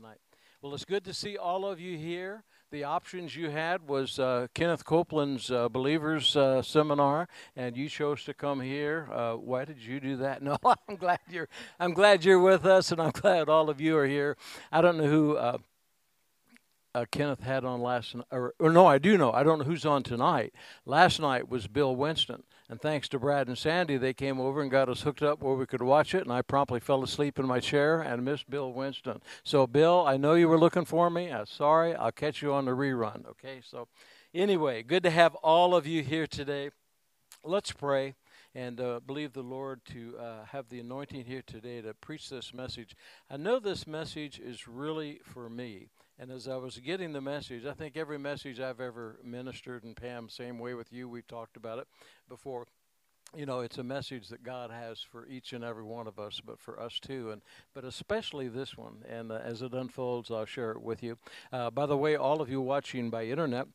tonight. Well, it's good to see all of you here. The options you had was Kenneth Copeland's Believers Seminar, and you chose to come here. Why did you do that? No, I'm glad you're with us, and I'm glad all of you are here. I don't know who Kenneth had on last night, or no, I do know. I don't know who's on tonight. Last night was Bill Winston, and thanks to Brad and Sandy, they came over and got us hooked up where we could watch it, and I promptly fell asleep in my chair and missed Bill Winston. So, Bill, I know you were looking for me. I'm sorry. I'll catch you on the rerun, okay? So, anyway, good to have all of you here today. Let's pray and believe the Lord to have the anointing here today to preach this message. I know this message is really for me. And as I was getting the message, I think every message I've ever ministered, and Pam, same way with you, we've talked about it before, you know, it's a message that God has for each and every one of us, but for us too, but especially this one. And as it unfolds, I'll share it with you. By the way, all of you watching by internet,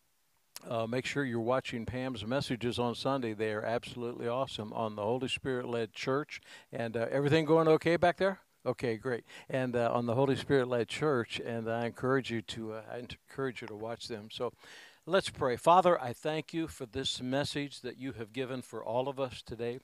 make sure you're watching Pam's messages on Sunday. They are absolutely awesome on the Holy Spirit-led church. And everything going okay back there? Okay, great. And on the Holy Spirit-led church, and I encourage you to watch them. So let's pray. Father, I thank you for this message that you have given for all of us today.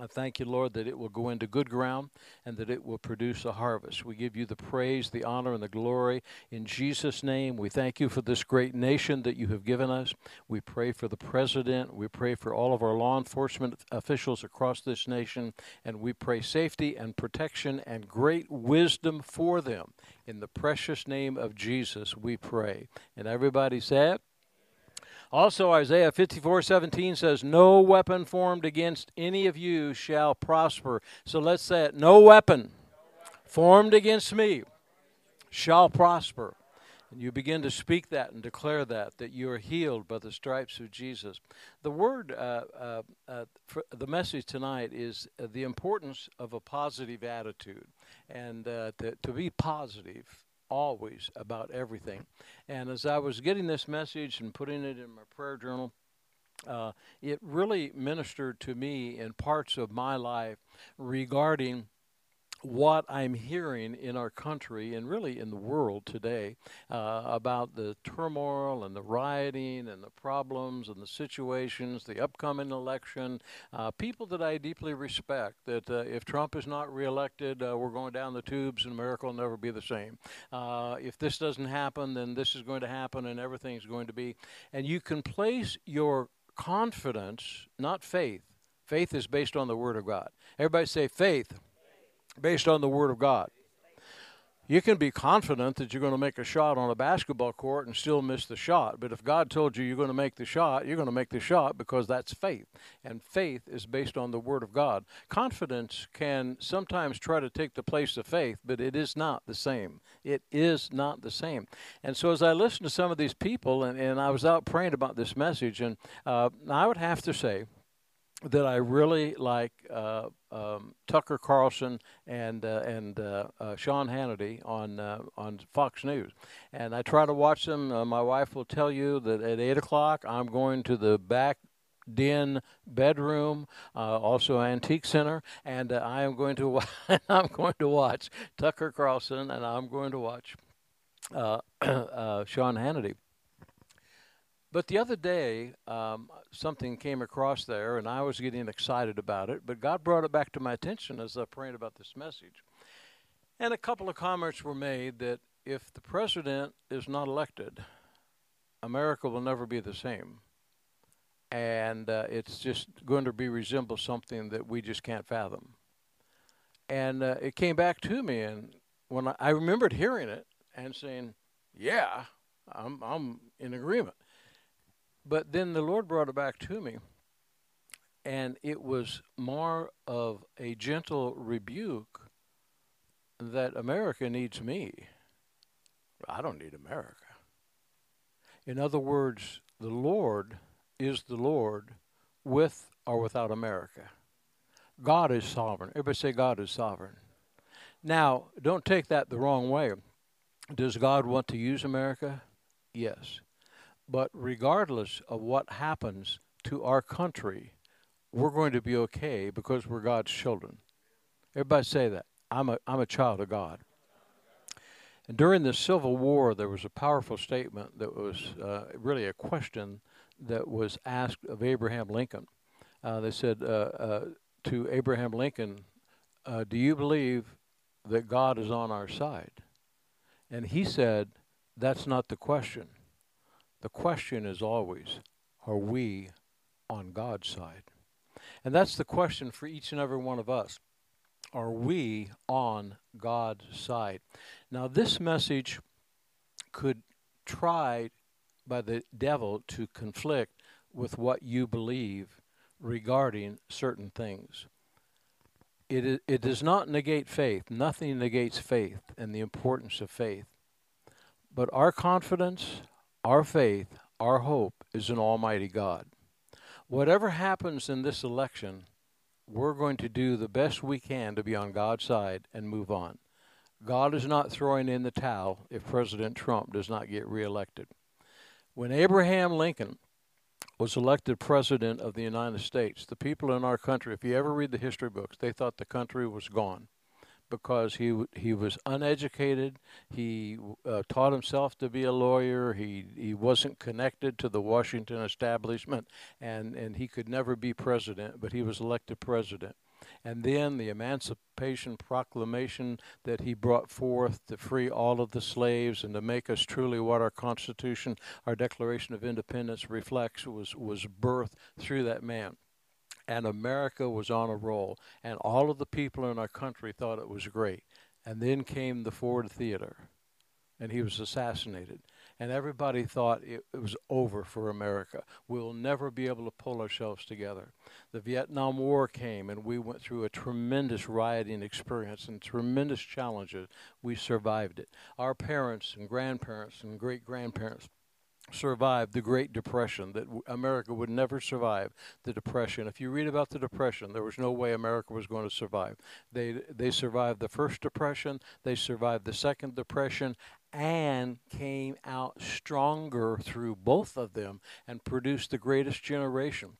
I thank you, Lord, that it will go into good ground and that it will produce a harvest. We give you the praise, the honor, and the glory. In Jesus' name, we thank you for this great nation that you have given us. We pray for the president. We pray for all of our law enforcement officials across this nation. And we pray safety and protection and great wisdom for them. In the precious name of Jesus, we pray. And everybody said, also, Isaiah 54:17 says, no weapon formed against any of you shall prosper. So let's say it. No weapon formed against me shall prosper. And you begin to speak that and declare that you are healed by the stripes of Jesus. The word, for the message tonight is the importance of a positive attitude and to be positive always about everything. And as I was getting this message and putting it in my prayer journal, it really ministered to me in parts of my life regarding what I'm hearing in our country and really in the world today about the turmoil and the rioting and the problems and the situations, the upcoming election, people that I deeply respect that if Trump is not reelected, we're going down the tubes and America will never be the same. If this doesn't happen, then this is going to happen and everything's going to be. And you can place your confidence, not faith. Faith is based on the Word of God. Everybody say faith. Based on the Word of God. You can be confident that you're going to make a shot on a basketball court and still miss the shot. But if God told you you're going to make the shot, you're going to make the shot because that's faith. And faith is based on the Word of God. Confidence can sometimes try to take the place of faith, but it is not the same. It is not the same. And so as I listened to some of these people, and I was out praying about this message, and I would have to say that I really like Tucker Carlson and Sean Hannity on Fox News, and I try to watch them. My wife will tell you that at 8 o'clock I'm going to the back den bedroom, also antique center, and I am going to watch Tucker Carlson, and I'm going to watch Sean Hannity. But the other day, something came across there, and I was getting excited about it, but God brought it back to my attention as I prayed about this message. And a couple of comments were made that if the president is not elected, America will never be the same. And it's just going to resemble something that we just can't fathom. And it came back to me, and when I remembered hearing it and saying, yeah, I'm in agreement. But then the Lord brought it back to me, and it was more of a gentle rebuke that America needs me. I don't need America. In other words, the Lord is the Lord with or without America. God is sovereign. Everybody say God is sovereign. Now, don't take that the wrong way. Does God want to use America? Yes. But regardless of what happens to our country, we're going to be okay because we're God's children. Everybody say that. I'm a child of God. And during the Civil War, there was a powerful statement that was really a question that was asked of Abraham Lincoln. They said to Abraham Lincoln, do you believe that God is on our side? And he said, that's not the question. The question is always, are we on God's side? And that's the question for each and every one of us. Are we on God's side? Now, this message could try by the devil to conflict with what you believe regarding certain things. It does not negate faith. Nothing negates faith and the importance of faith. But our confidence, our faith, our hope is in Almighty God. Whatever happens in this election, we're going to do the best we can to be on God's side and move on. God is not throwing in the towel if President Trump does not get reelected. When Abraham Lincoln was elected president of the United States, the people in our country, if you ever read the history books, they thought the country was gone because he was uneducated. He taught himself to be a lawyer. He wasn't connected to the Washington establishment, and he could never be president, but he was elected president. And then the Emancipation Proclamation that he brought forth to free all of the slaves and to make us truly what our Constitution, our Declaration of Independence reflects, was birthed through that man. And America was on a roll. And all of the people in our country thought it was great. And then came the Ford Theater, and he was assassinated. And everybody thought it was over for America. We'll never be able to pull ourselves together. The Vietnam War came, and we went through a tremendous rioting experience and tremendous challenges. We survived it. Our parents and grandparents and great-grandparents survived the Great Depression, that America would never survive the Depression. If you read about the Depression, there was no way America was going to survive. They survived the first Depression, they survived the second Depression, and came out stronger through both of them and produced the greatest generation.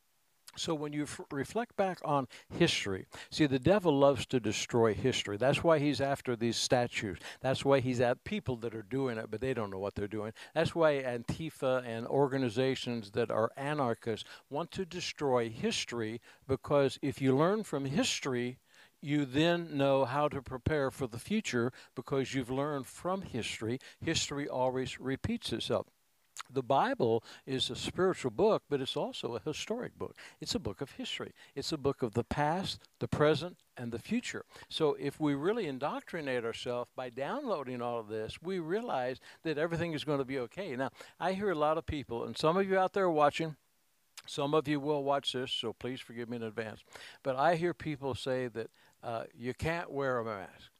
So when you reflect back on history, see, the devil loves to destroy history. That's why he's after these statues. That's why he's at people that are doing it, but they don't know what they're doing. That's why Antifa and organizations that are anarchists want to destroy history, because if you learn from history, you then know how to prepare for the future because you've learned from history. History always repeats itself. The Bible is a spiritual book, but it's also a historic book. It's a book of history. It's a book of the past, the present, and the future. So if we really indoctrinate ourselves by downloading all of this, we realize that everything is going to be okay. Now, I hear a lot of people, and some of you out there are watching, some of you will watch this, so please forgive me in advance, but I hear people say that you can't wear a mask.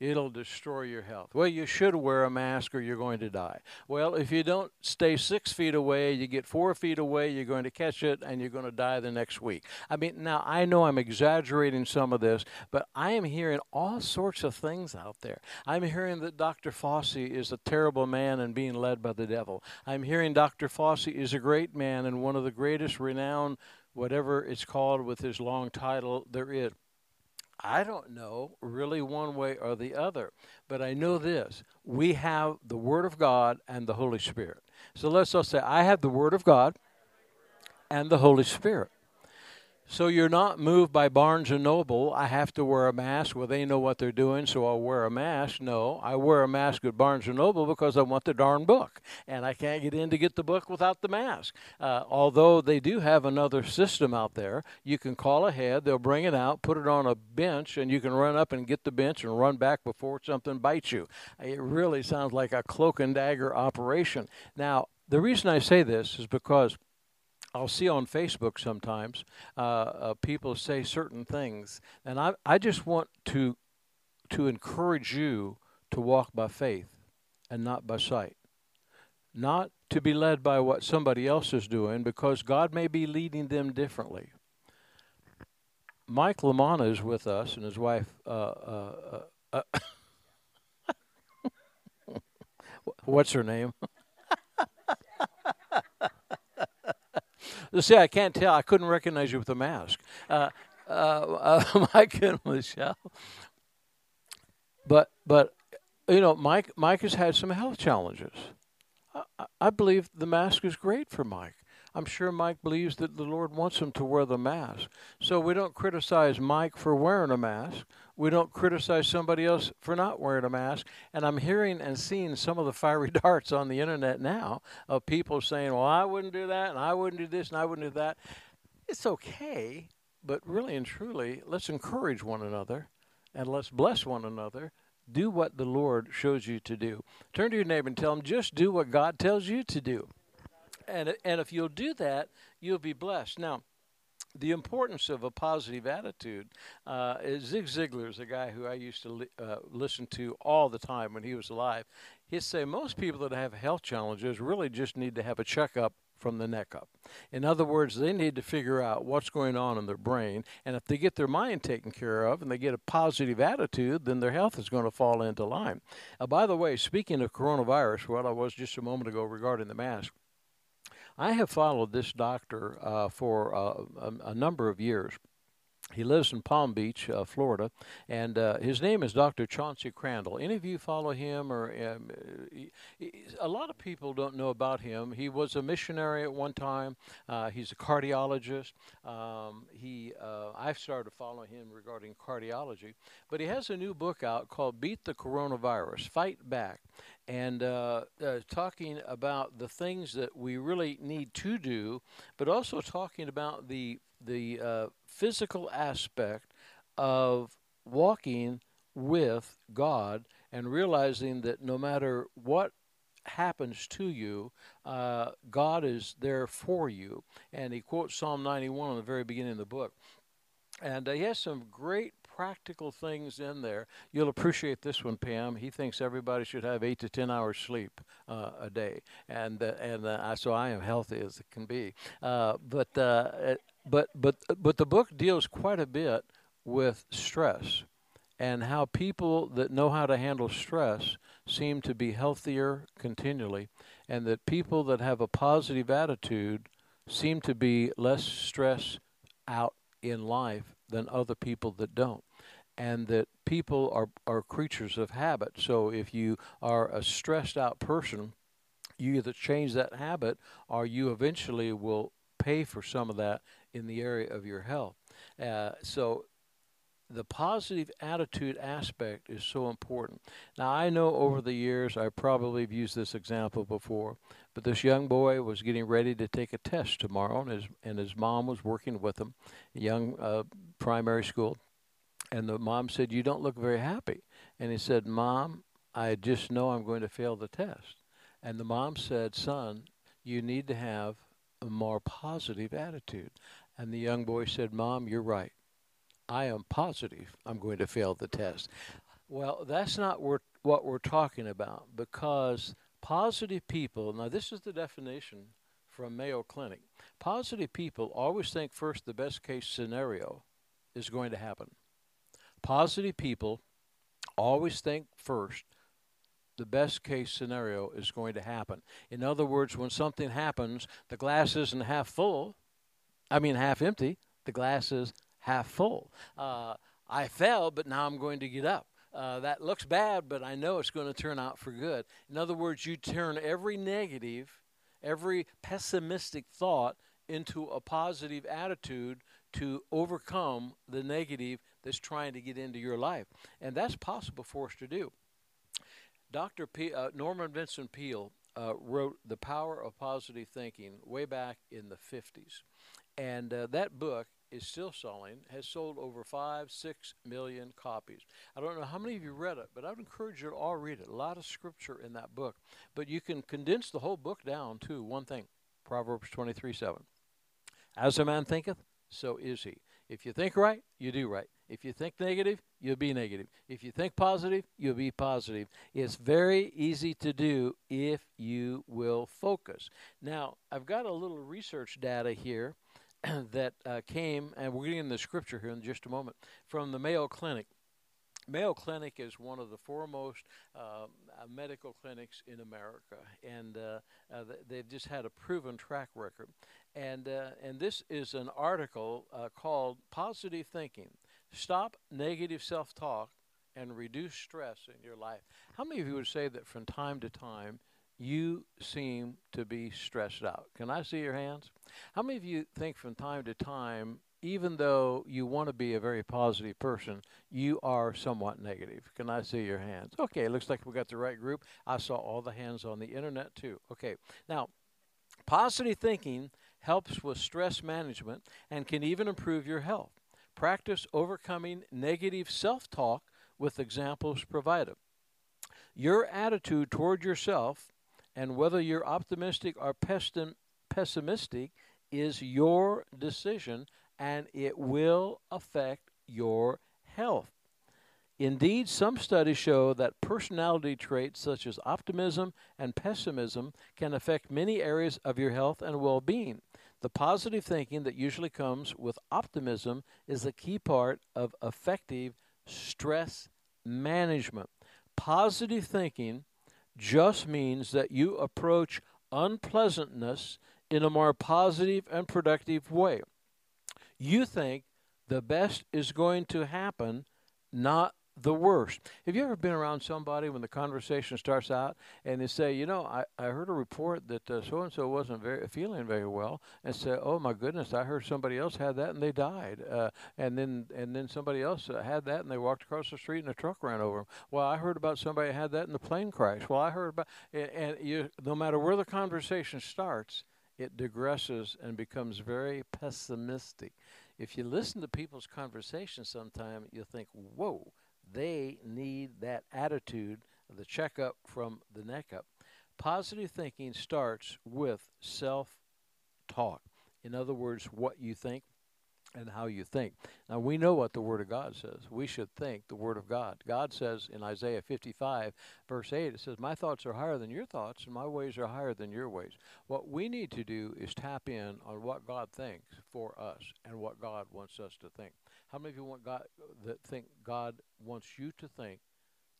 It'll destroy your health. Well, you should wear a mask or you're going to die. Well, if you don't stay 6 feet away, you get 4 feet away, you're going to catch it, and you're going to die the next week. I mean, now, I know I'm exaggerating some of this, but I am hearing all sorts of things out there. I'm hearing that Dr. Fauci is a terrible man and being led by the devil. I'm hearing Dr. Fauci is a great man and one of the greatest renowned, whatever it's called with his long title, there is. I don't know really one way or the other, but I know this. We have the Word of God and the Holy Spirit. So let's all say, I have the Word of God and the Holy Spirit. So you're not moved by Barnes & Noble. I have to wear a mask. Well, they know what they're doing, so I'll wear a mask. No, I wear a mask at Barnes & Noble because I want the darn book, and I can't get in to get the book without the mask. Although they do have another system out there. You can call ahead. They'll bring it out, put it on a bench, and you can run up and get the bench and run back before something bites you. It really sounds like a cloak-and-dagger operation. Now, the reason I say this is because I'll see on Facebook sometimes people say certain things, and I just want to encourage you to walk by faith and not by sight, not to be led by what somebody else is doing, because God may be leading them differently. Mike Lamanna is with us, and his wife. What's her name? See, I can't tell. I couldn't recognize you with a mask. Mike and Michelle. But you know, Mike has had some health challenges. I believe the mask is great for Mike. I'm sure Mike believes that the Lord wants him to wear the mask. So we don't criticize Mike for wearing a mask. We don't criticize somebody else for not wearing a mask. And I'm hearing and seeing some of the fiery darts on the internet now of people saying, well, I wouldn't do that, and I wouldn't do this, and I wouldn't do that. It's okay, but really and truly, let's encourage one another, and let's bless one another. Do what the Lord shows you to do. Turn to your neighbor and tell them, just do what God tells you to do. And if you'll do that, you'll be blessed. Now, the importance of a positive attitude, Zig Ziglar is a guy who I used to listen to all the time when he was alive. He'd say most people that have health challenges really just need to have a checkup from the neck up. In other words, they need to figure out what's going on in their brain, and if they get their mind taken care of and they get a positive attitude, then their health is going to fall into line. By the way, speaking of coronavirus, what I was just a moment ago regarding the mask, I have followed this doctor for a number of years. He lives in Palm Beach, Florida, and his name is Dr. Chauncey Crandall. Any of you follow him? Or a lot of people don't know about him. He was a missionary at one time. He's a cardiologist. I've started following him regarding cardiology. But he has a new book out called Beat the Coronavirus, Fight Back, and talking about the things that we really need to do, but also talking about the physical aspect of walking with God and realizing that no matter what happens to you, God is there for you. And he quotes Psalm 91 in the very beginning of the book. And he has some great practical things in there. You'll appreciate this one, Pam. He thinks everybody should have 8 to 10 hours sleep a day, so I am healthy as it can be. But the book deals quite a bit with stress and how people that know how to handle stress seem to be healthier continually, and that people that have a positive attitude seem to be less stressed out in life than other people that don't. And that people are creatures of habit. So if you are a stressed out person, you either change that habit or you eventually will pay for some of that in the area of your health. So the positive attitude aspect is so important. Now, I know over the years, I probably have used this example before, but this young boy was getting ready to take a test tomorrow, and his mom was working with him, a young primary school, and the mom said, "You don't look very happy." And he said, "Mom, I just know I'm going to fail the test." And the mom said, "Son, you need to have a more positive attitude." And the young boy said, "Mom, you're right. I am positive I'm going to fail the test." Well, that's not what we're talking about, because positive people, now this is the definition from Mayo Clinic, positive people always think first the best case scenario is going to happen. Positive people always think first the best case scenario is going to happen. In other words, when something happens, the glass isn't half empty, the glass is half full. I fell, but now I'm going to get up. That looks bad, but I know it's going to turn out for good. In other words, you turn every negative, every pessimistic thought into a positive attitude to overcome the negative that's trying to get into your life. And that's possible for us to do. Norman Vincent Peale wrote The Power of Positive Thinking way back in the 50s. And that book is still selling, has sold over 5-6 million copies. I don't know how many of you read it, but I would encourage you to all read it. A lot of scripture in that book. But you can condense the whole book down to one thing, Proverbs 23:7. As a man thinketh, so is he. If you think right, you do right. If you think negative, you'll be negative. If you think positive, you'll be positive. It's very easy to do if you will focus. Now, I've got a little research data here that came, and we're getting the scripture here in just a moment, from the Mayo Clinic. Mayo Clinic is one of the foremost medical clinics in America, and they've just had a proven track record. And this is an article called Positive Thinking, Stop Negative Self-Talk and reduce stress in your life. How many of you would say that from time to time you seem to be stressed out? Can I see your hands? How many of you think from time to time, even though you want to be a very positive person, you are somewhat negative? Can I see your hands? Okay, it looks like we got the right group. I saw all the hands on the internet too. Okay, now positive thinking helps with stress management and can even improve your health. Practice overcoming negative self-talk with examples provided. Your attitude toward yourself, and whether you're optimistic or pessimistic, is your decision, and it will affect your health. Indeed, some studies show that personality traits such as optimism and pessimism can affect many areas of your health and well-being. The positive thinking that usually comes with optimism is the key part of effective stress management. Positive thinking just means that you approach unpleasantness in a more positive and productive way. You think the best is going to happen, not the worst. Have you ever been around somebody when the conversation starts out and they say, you know, I heard a report that so-and-so wasn't feeling very well, and say, oh my goodness, I heard somebody else had that and they died, and then somebody else had that and they walked across the street and a truck ran over them. Well, I heard about somebody had that in a plane crash. Well, I heard about, and no matter where the conversation starts, it digresses and becomes very pessimistic. If you listen to people's conversations sometime, you'll think, whoa, they need that attitude of the checkup from the neck up. Positive thinking starts with self-talk. In other words, what you think and how you think. Now, we know what the Word of God says. We should think the Word of God. God says in Isaiah 55:8, it says, my thoughts are higher than your thoughts, and my ways are higher than your ways. What we need to do is tap in on what God thinks for us and what God wants us to think. How many of you think God wants you to think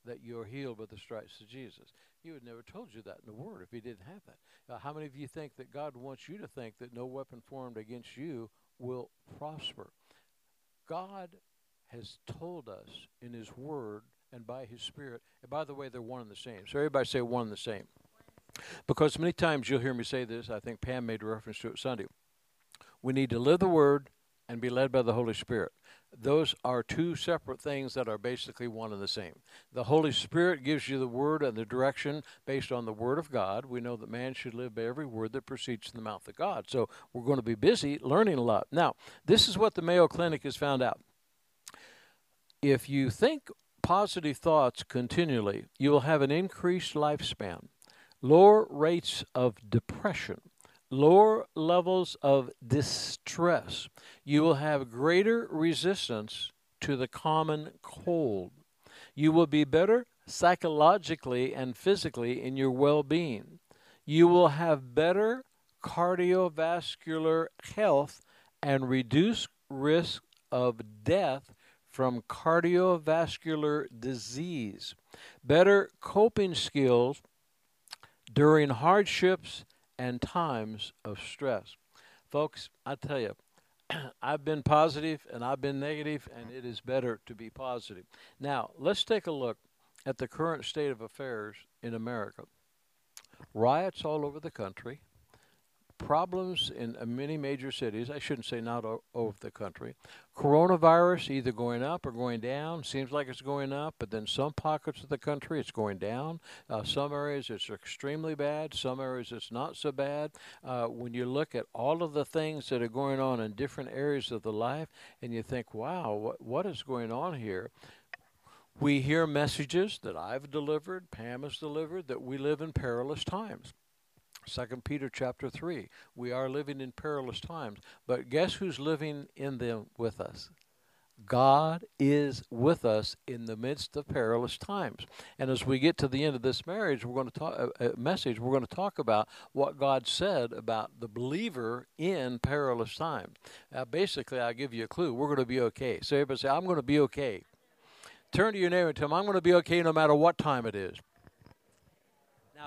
that you're healed by the stripes of Jesus? He would never told you that in the Word if he didn't have that. How many of you think that God wants you to think that no weapon formed against you will prosper? God has told us in his Word and by his Spirit. And by the way, they're one and the same. So everybody say one and the same. Because many times you'll hear me say this. I think Pam made a reference to it Sunday. We need to live the Word and be led by the Holy Spirit. Those are two separate things that are basically one and the same. The Holy Spirit gives you the word and the direction based on the Word of God. We know that man should live by every word that proceeds from the mouth of God. So we're going to be busy learning a lot. Now, this is what the Mayo Clinic has found out. If you think positive thoughts continually, you will have an increased lifespan, lower rates of depression, lower levels of distress. You will have greater resistance to the common cold. You will be better psychologically and physically in your well-being. You will have better cardiovascular health and reduced risk of death from cardiovascular disease. Better coping skills during hardships and times of stress. Folks, I tell you, I've been positive and I've been negative, and it is better to be positive. Now, let's take a look at the current state of affairs in America. Riots all over the country, problems in many major cities. I shouldn't say not all over the country. Coronavirus either going up or going down. Seems like it's going up, but then some pockets of the country it's going down. Some areas it's extremely bad. Some areas it's not so bad. When you look at all of the things that are going on in different areas of the life, and you think, wow, what is going on here? We hear messages that I've delivered, Pam has delivered, that we live in perilous times. 2 Peter chapter 3, we are living in perilous times, but guess who's living in them with us? God is with us in the midst of perilous times. And as we get to the end of this message, we're going to talk about what God said about the believer in perilous times. Now, basically, I'll give you a clue. We're going to be okay. So everybody say, I'm going to be okay. Turn to your neighbor and tell them, I'm going to be okay no matter what time it is.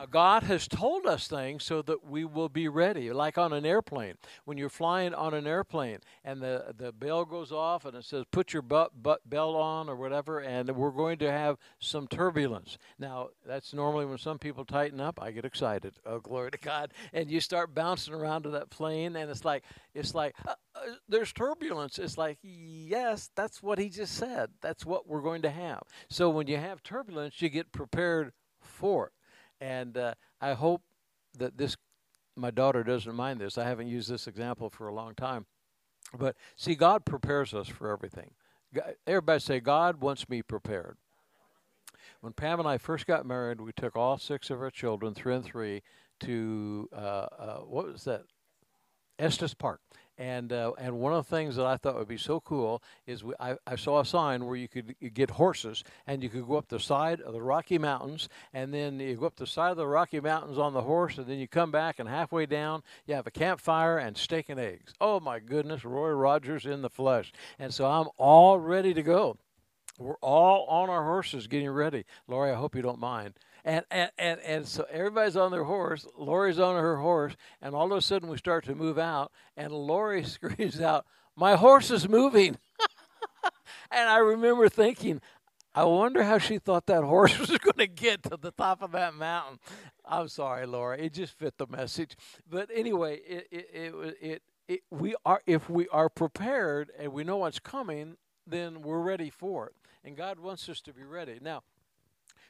God has told us things so that we will be ready, like on an airplane. When you're flying on an airplane and the bell goes off and it says, put your belt on or whatever, and we're going to have some turbulence. Now, that's normally when some people tighten up. I get excited. Oh, glory to God. And you start bouncing around to that plane, and it's like there's turbulence. It's like, yes, that's what he just said. That's what we're going to have. So when you have turbulence, you get prepared for it. And I hope that this, my daughter doesn't mind this. I haven't used this example for a long time. But, see, God prepares us for everything. Everybody say, God wants me prepared. When Pam and I first got married, we took all six of our children, 3 and 3, to, what was that? Estes Park. And one of the things that I thought would be so cool is I saw a sign where you could get horses, and you could go up the side of the Rocky Mountains, and then you go up the side of the Rocky Mountains on the horse, and then you come back, and halfway down, you have a campfire and steak and eggs. Oh, my goodness, Roy Rogers in the flesh. And so I'm all ready to go. We're all on our horses getting ready. Lori, I hope you don't mind. And so everybody's on their horse. Lori's on her horse. And all of a sudden, we start to move out. And Lori screams out, my horse is moving. And I remember thinking, I wonder how she thought that horse was going to get to the top of that mountain. I'm sorry, Lori. It just fit the message. But anyway, if we are prepared and we know what's coming, then we're ready for it. And God wants us to be ready. Now,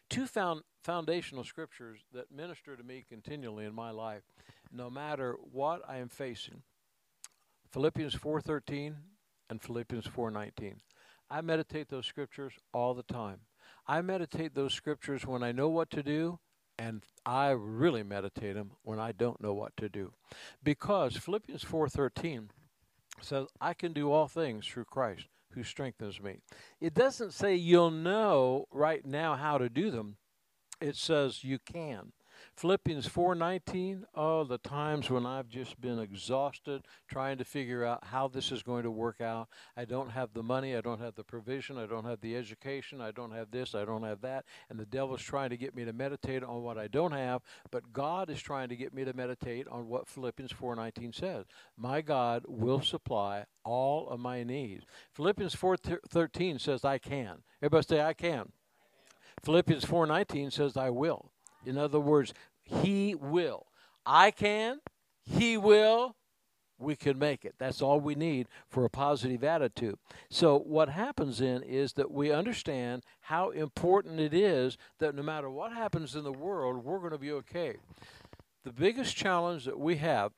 two foundational scriptures that minister to me continually in my life, no matter what I am facing, Philippians 4:13 and Philippians 4:19. I meditate those scriptures all the time. I meditate those scriptures when I know what to do, and I really meditate them when I don't know what to do. Because Philippians 4:13 says, I can do all things through Christ who strengthens me. It doesn't say you'll know right now how to do them. It says you can. Philippians 4:19, oh, the times when I've just been exhausted trying to figure out how this is going to work out. I don't have the money. I don't have the provision. I don't have the education. I don't have this. I don't have that. And the devil's trying to get me to meditate on what I don't have. But God is trying to get me to meditate on what Philippians 4:19 says. My God will supply all of my needs. Philippians 4:13 says, I can. Everybody say, I can. Philippians 4:19 says, I will. In other words, he will. I can, he will, we can make it. That's all we need for a positive attitude. So what happens then is that we understand how important it is that no matter what happens in the world, we're going to be okay. The biggest challenge that we have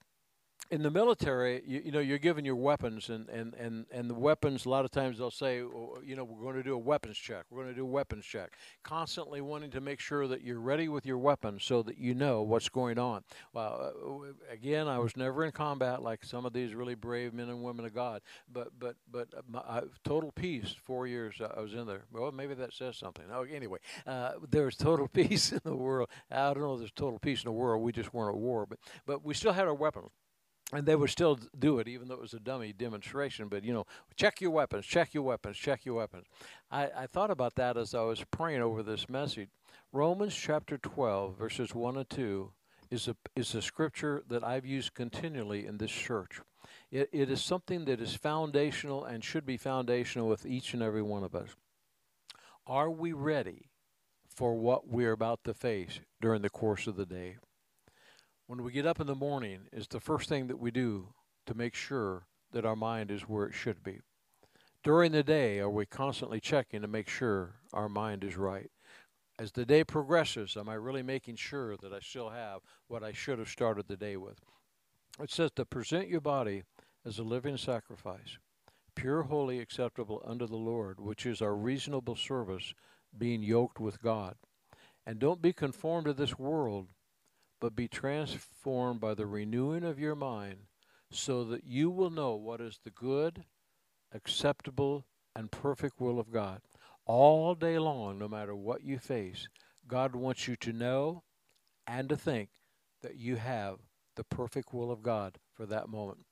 in the military, you know, you're given your weapons, and the weapons, a lot of times they'll say, you know, we're going to do a weapons check. We're going to do a weapons check. Constantly wanting to make sure that you're ready with your weapons so that you know what's going on. Well, again, I was never in combat like some of these really brave men and women of God, but total peace, 4 years I was in there. Well, maybe that says something. Oh, anyway, there's total peace in the world. I don't know if there's total peace in the world. We just weren't at war, but we still had our weapons. And they would still do it, even though it was a dummy demonstration. But, you know, check your weapons, check your weapons, check your weapons. I thought about that as I was praying over this message. Romans chapter 12, verses 1 and 2 is a scripture that I've used continually in this church. It is something that is foundational and should be foundational with each and every one of us. Are we ready for what we're about to face during the course of the day? When we get up in the morning, it's the first thing that we do to make sure that our mind is where it should be. During the day, are we constantly checking to make sure our mind is right? As the day progresses, am I really making sure that I still have what I should have started the day with? It says to present your body as a living sacrifice, pure, holy, acceptable unto the Lord, which is our reasonable service, being yoked with God. And don't be conformed to this world, but be transformed by the renewing of your mind so that you will know what is the good, acceptable, and perfect will of God. All day long, no matter what you face, God wants you to know and to think that you have the perfect will of God for that moment.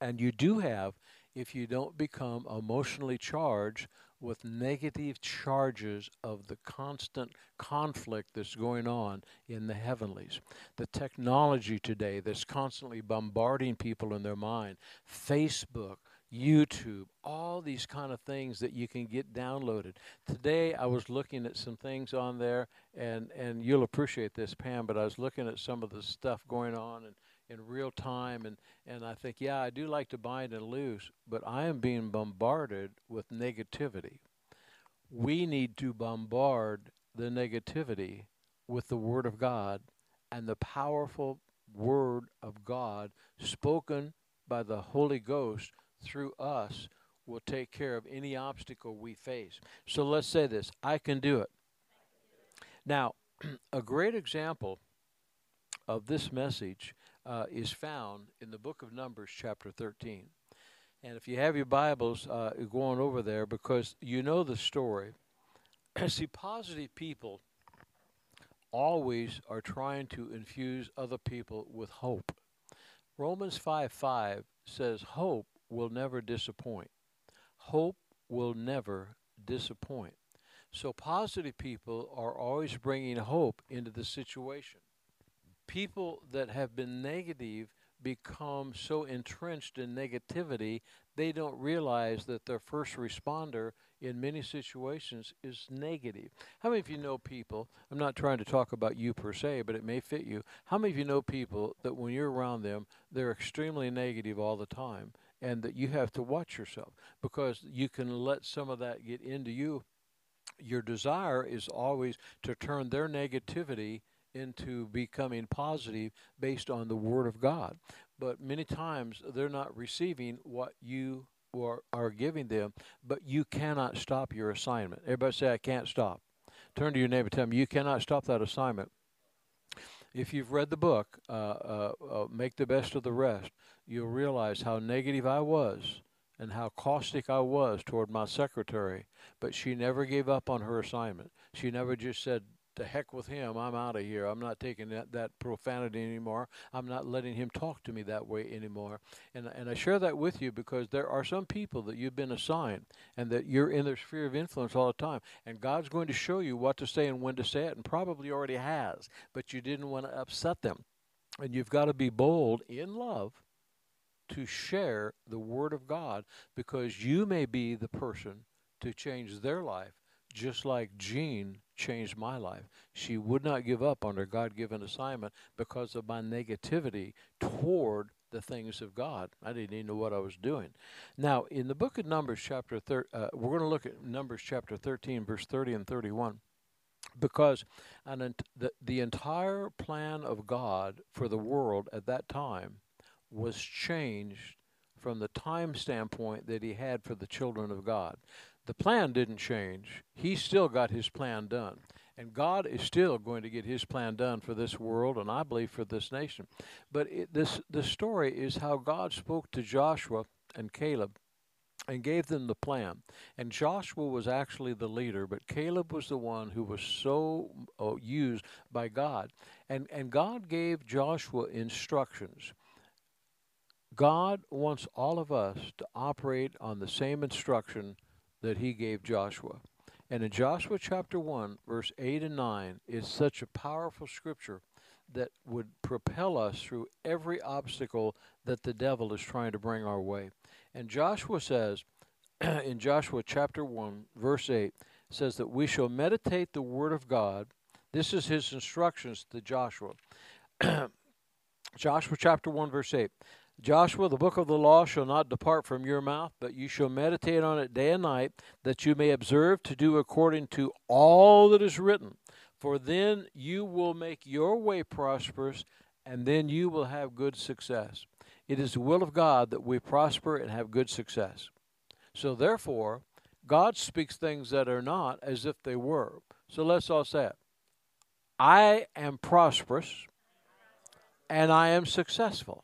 And you do have if you don't become emotionally charged with negative charges of the constant conflict that's going on in the heavenlies. The technology today that's constantly bombarding people in their mind, Facebook, YouTube, all these kind of things that you can get downloaded. Today I was looking at some things on there, and you'll appreciate this, Pam, but I was looking at some of the stuff going on and in real time, and I think, yeah, I do like to bind and loose, but I am being bombarded with negativity. We need to bombard the negativity with the Word of God and the powerful Word of God spoken by the Holy Ghost through us will take care of any obstacle we face. So let's say this, I can do it. Now, a great example of this message is found in the book of Numbers, chapter 13. And if you have your Bibles, go on over there, because you know the story. See, positive people always are trying to infuse other people with hope. Romans 5:5 says, hope will never disappoint. Hope will never disappoint. So positive people are always bringing hope into the situation. People that have been negative become so entrenched in negativity, they don't realize that their first responder in many situations is negative. How many of you know people, I'm not trying to talk about you per se, but it may fit you. How many of you know people that when you're around them, they're extremely negative all the time, and that you have to watch yourself because you can let some of that get into you? Your desire is always to turn their negativity into becoming positive based on the Word of God. But many times they're not receiving what you are giving them, but you cannot stop your assignment. Everybody say, I can't stop. Turn to your neighbor and tell them, you cannot stop that assignment. If you've read the book, Make the Best of the Rest, you'll realize how negative I was and how caustic I was toward my secretary, but she never gave up on her assignment. She never just said, to heck with him, I'm out of here. I'm not taking that profanity anymore. I'm not letting him talk to me that way anymore. And I share that with you because there are some people that you've been assigned and that you're in their sphere of influence all the time. And God's going to show you what to say and when to say it, and probably already has, but you didn't want to upset them. And you've got to be bold in love to share the Word of God, because you may be the person to change their life, just like Jean changed my life. She would not give up on her God-given assignment because of my negativity toward the things of God. I didn't even know what I was doing. Now, in the book of Numbers, chapter we're going to look at Numbers chapter 13, verse 30 and 31, because the entire plan of God for the world at that time was changed from the time standpoint that He had for the children of God. The plan didn't change. He still got His plan done. And God is still going to get His plan done for this world, and I believe for this nation. But the story is how God spoke to Joshua and Caleb and gave them the plan. And Joshua was actually the leader, but Caleb was the one who was so used by God. And God gave Joshua instructions. God wants all of us to operate on the same instruction that He gave Joshua. And in Joshua chapter 1, verse 8 and 9, is such a powerful scripture that would propel us through every obstacle that the devil is trying to bring our way. And Joshua says, in Joshua chapter 1, verse 8, says that we shall meditate the Word of God. This is His instructions to Joshua. Joshua chapter 1, verse 8. Joshua, the book of the law shall not depart from your mouth, but you shall meditate on it day and night, that you may observe to do according to all that is written. For then you will make your way prosperous, and then you will have good success. It is the will of God that we prosper and have good success. So therefore, God speaks things that are not as if they were. So let's all say it. I am prosperous, and I am successful.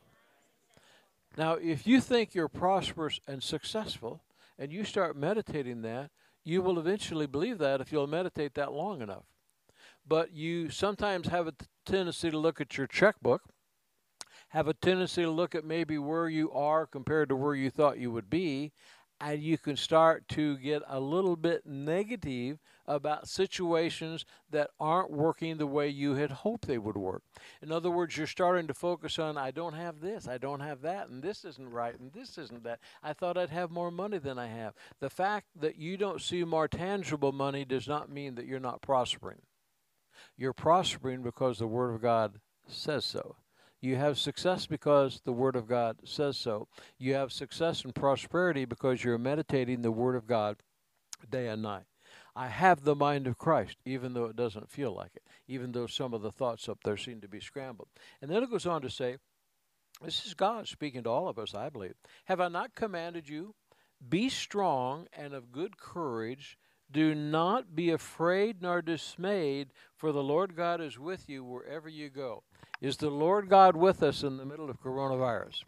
Now, if you think you're prosperous and successful, and you start meditating that, you will eventually believe that if you'll meditate that long enough. But you sometimes have a tendency to look at your checkbook, have a tendency to look at maybe where you are compared to where you thought you would be, and you can start to get a little bit negative about situations that aren't working the way you had hoped they would work. In other words, you're starting to focus on, I don't have this, I don't have that, and this isn't right, and this isn't that. I thought I'd have more money than I have. The fact that you don't see more tangible money does not mean that you're not prospering. You're prospering because the Word of God says so. You have success because the Word of God says so. You have success and prosperity because you're meditating the Word of God day and night. I have the mind of Christ, even though it doesn't feel like it, even though some of the thoughts up there seem to be scrambled. And then it goes on to say, this is God speaking to all of us, I believe. Have I not commanded you? Be strong and of good courage. Do not be afraid nor dismayed, for the Lord God is with you wherever you go. Is the Lord God with us in the middle of coronavirus?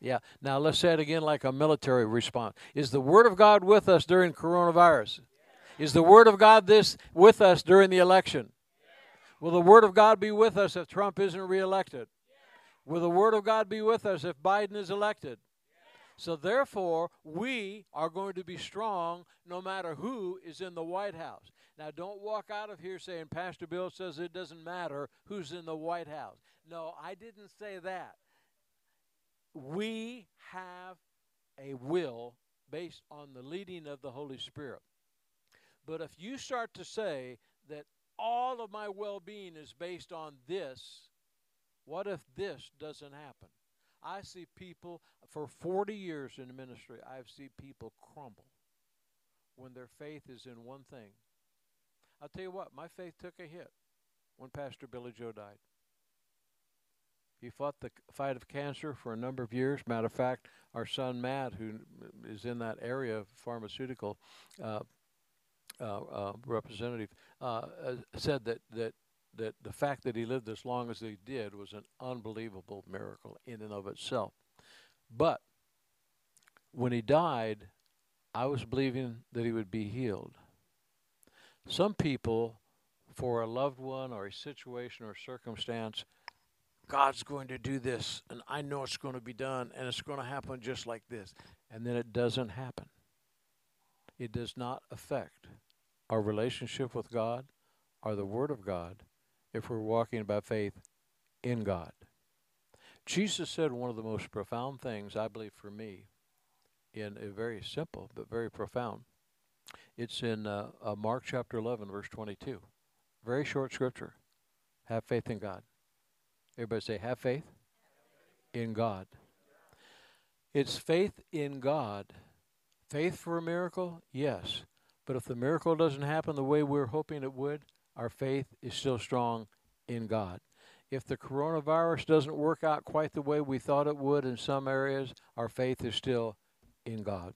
Yeah. Now, let's say it again like a military response. Is the Word of God with us during coronavirus? Yeah. Is the Word of God with us during the election? Yeah. Will the Word of God be with us if Trump isn't reelected? Yeah. Will the Word of God be with us if Biden is elected? So therefore, we are going to be strong no matter who is in the White House. Now, don't walk out of here saying, Pastor Bill says it doesn't matter who's in the White House. No, I didn't say that. We have a will based on the leading of the Holy Spirit. But if you start to say that all of my well-being is based on this, what if this doesn't happen? I see people, for 40 years in ministry, I've seen people crumble when their faith is in one thing. I'll tell you what, my faith took a hit when Pastor Billy Joe died. He fought the fight of cancer for a number of years. Matter of fact, our son Matt, who is in that area of pharmaceutical representative, said that the fact that he lived as long as he did was an unbelievable miracle in and of itself. But when he died, I was believing that he would be healed. Some people, for a loved one or a situation or circumstance, God's going to do this, and I know it's going to be done, and it's going to happen just like this. And then it doesn't happen. It does not affect our relationship with God or the Word of God, if we're walking by faith in God. Jesus said one of the most profound things, I believe, for me, in a very simple but very profound. It's in Mark chapter 11, verse 22. Very short scripture. Have faith in God. Everybody say, have faith in God. It's faith in God. Faith for a miracle? Yes. But if the miracle doesn't happen the way we're hoping it would, our faith is still strong in God. If the coronavirus doesn't work out quite the way we thought it would in some areas, our faith is still in God.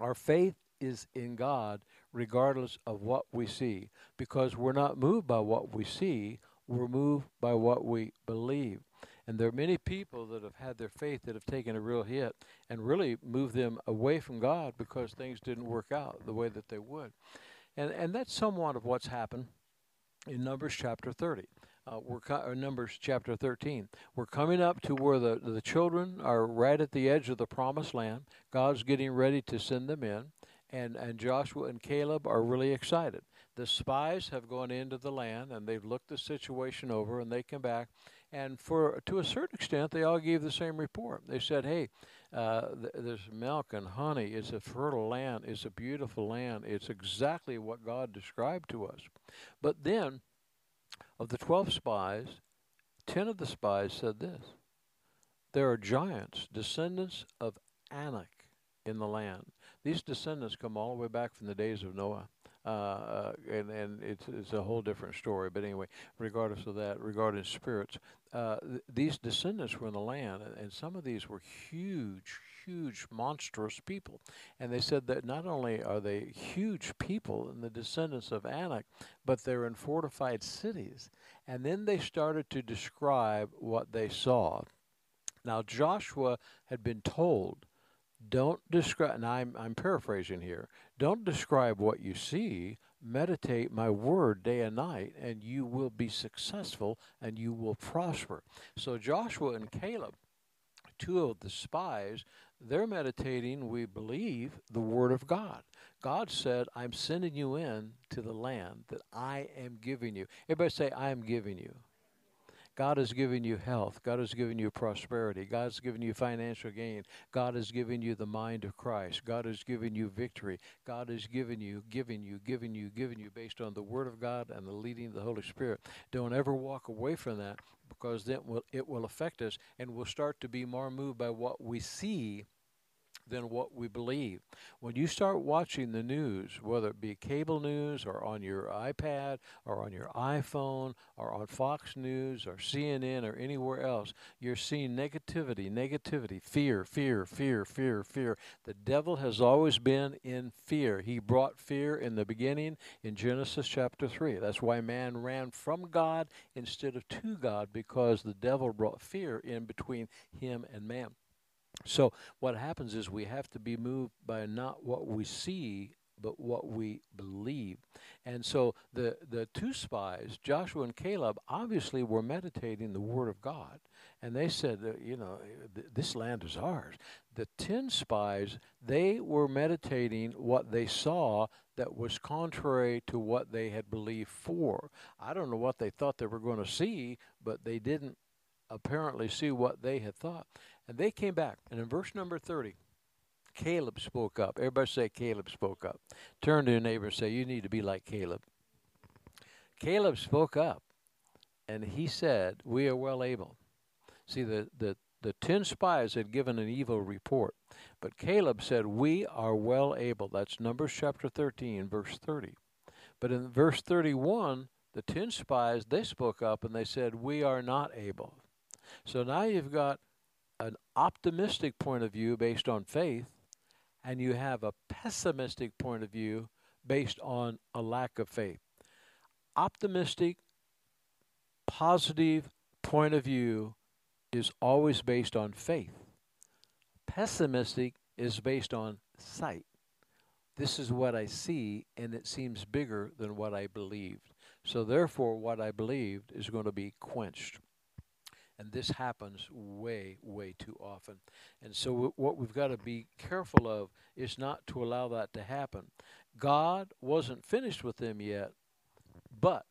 Our faith is in God regardless of what we see, because we're not moved by what we see, we're moved by what we believe. And there are many people that have had their faith that have taken a real hit and really moved them away from God because things didn't work out the way that they would. And that's somewhat of what's happened in Numbers chapter 30, or Numbers chapter 13. We're coming up to where the children are right at the edge of the promised land. God's getting ready to send them in, and Joshua and Caleb are really excited. The spies have gone into the land, and they've looked the situation over, and they come back. And to a certain extent, they all gave the same report. They said, hey, there's milk and honey. It's a fertile land. It's a beautiful land. It's exactly what God described to us. But then, of the 12 spies, 10 of the spies said this. There are giants, descendants of Anak in the land. These descendants come all the way back from the days of Noah. And it's a whole different story. But anyway, regardless of that, regarding spirits, these descendants were in the land, and some of these were huge, huge, monstrous people. And they said that not only are they huge people and the descendants of Anak, but they're in fortified cities. And then they started to describe what they saw. Now, Joshua had been told, don't describe, and I'm paraphrasing here, don't describe what you see, meditate my word day and night, and you will be successful and you will prosper. So Joshua and Caleb two of the spies, they're meditating, we believe, the word of God. God said, I'm sending you in to the land that I am giving you. Everybody say, I am giving you. God has given you health. God has given you prosperity. God has given you financial gain. God has given you the mind of Christ. God has given you victory. God has given you based on the Word of God and the leading of the Holy Spirit. Don't ever walk away from that, because then it will affect us, and we'll start to be more moved by what we see than what we believe. When you start watching the news, whether it be cable news or on your iPad or on your iPhone or on Fox News or CNN or anywhere else, you're seeing negativity, fear. The devil has always been in fear. He brought fear in the beginning in Genesis chapter 3. That's why man ran from God instead of to God, because the devil brought fear in between him and man. So what happens is we have to be moved by not what we see, but what we believe. And so the two spies, Joshua and Caleb, obviously were meditating the Word of God. And they said, you know, this land is ours. The 10 spies, they were meditating what they saw that was contrary to what they had believed for. I don't know what they thought they were going to see, but they didn't apparently see what they had thought. And they came back, and in verse number 30, Caleb spoke up. Everybody say, Caleb spoke up. Turn to your neighbor and say, you need to be like Caleb. Caleb spoke up, and he said, we are well able. See, the 10 spies had given an evil report, but Caleb said, we are well able. That's Numbers chapter 13, verse 30. But in verse 31, the 10 spies, they spoke up, and they said, we are not able. So now you've got an optimistic point of view based on faith, and you have a pessimistic point of view based on a lack of faith. Optimistic, positive point of view is always based on faith. Pessimistic is based on sight. This is what I see, and it seems bigger than what I believed. So therefore, what I believed is going to be quenched. And this happens way, way too often. And so what we've got to be careful of is not to allow that to happen. God wasn't finished with them yet, but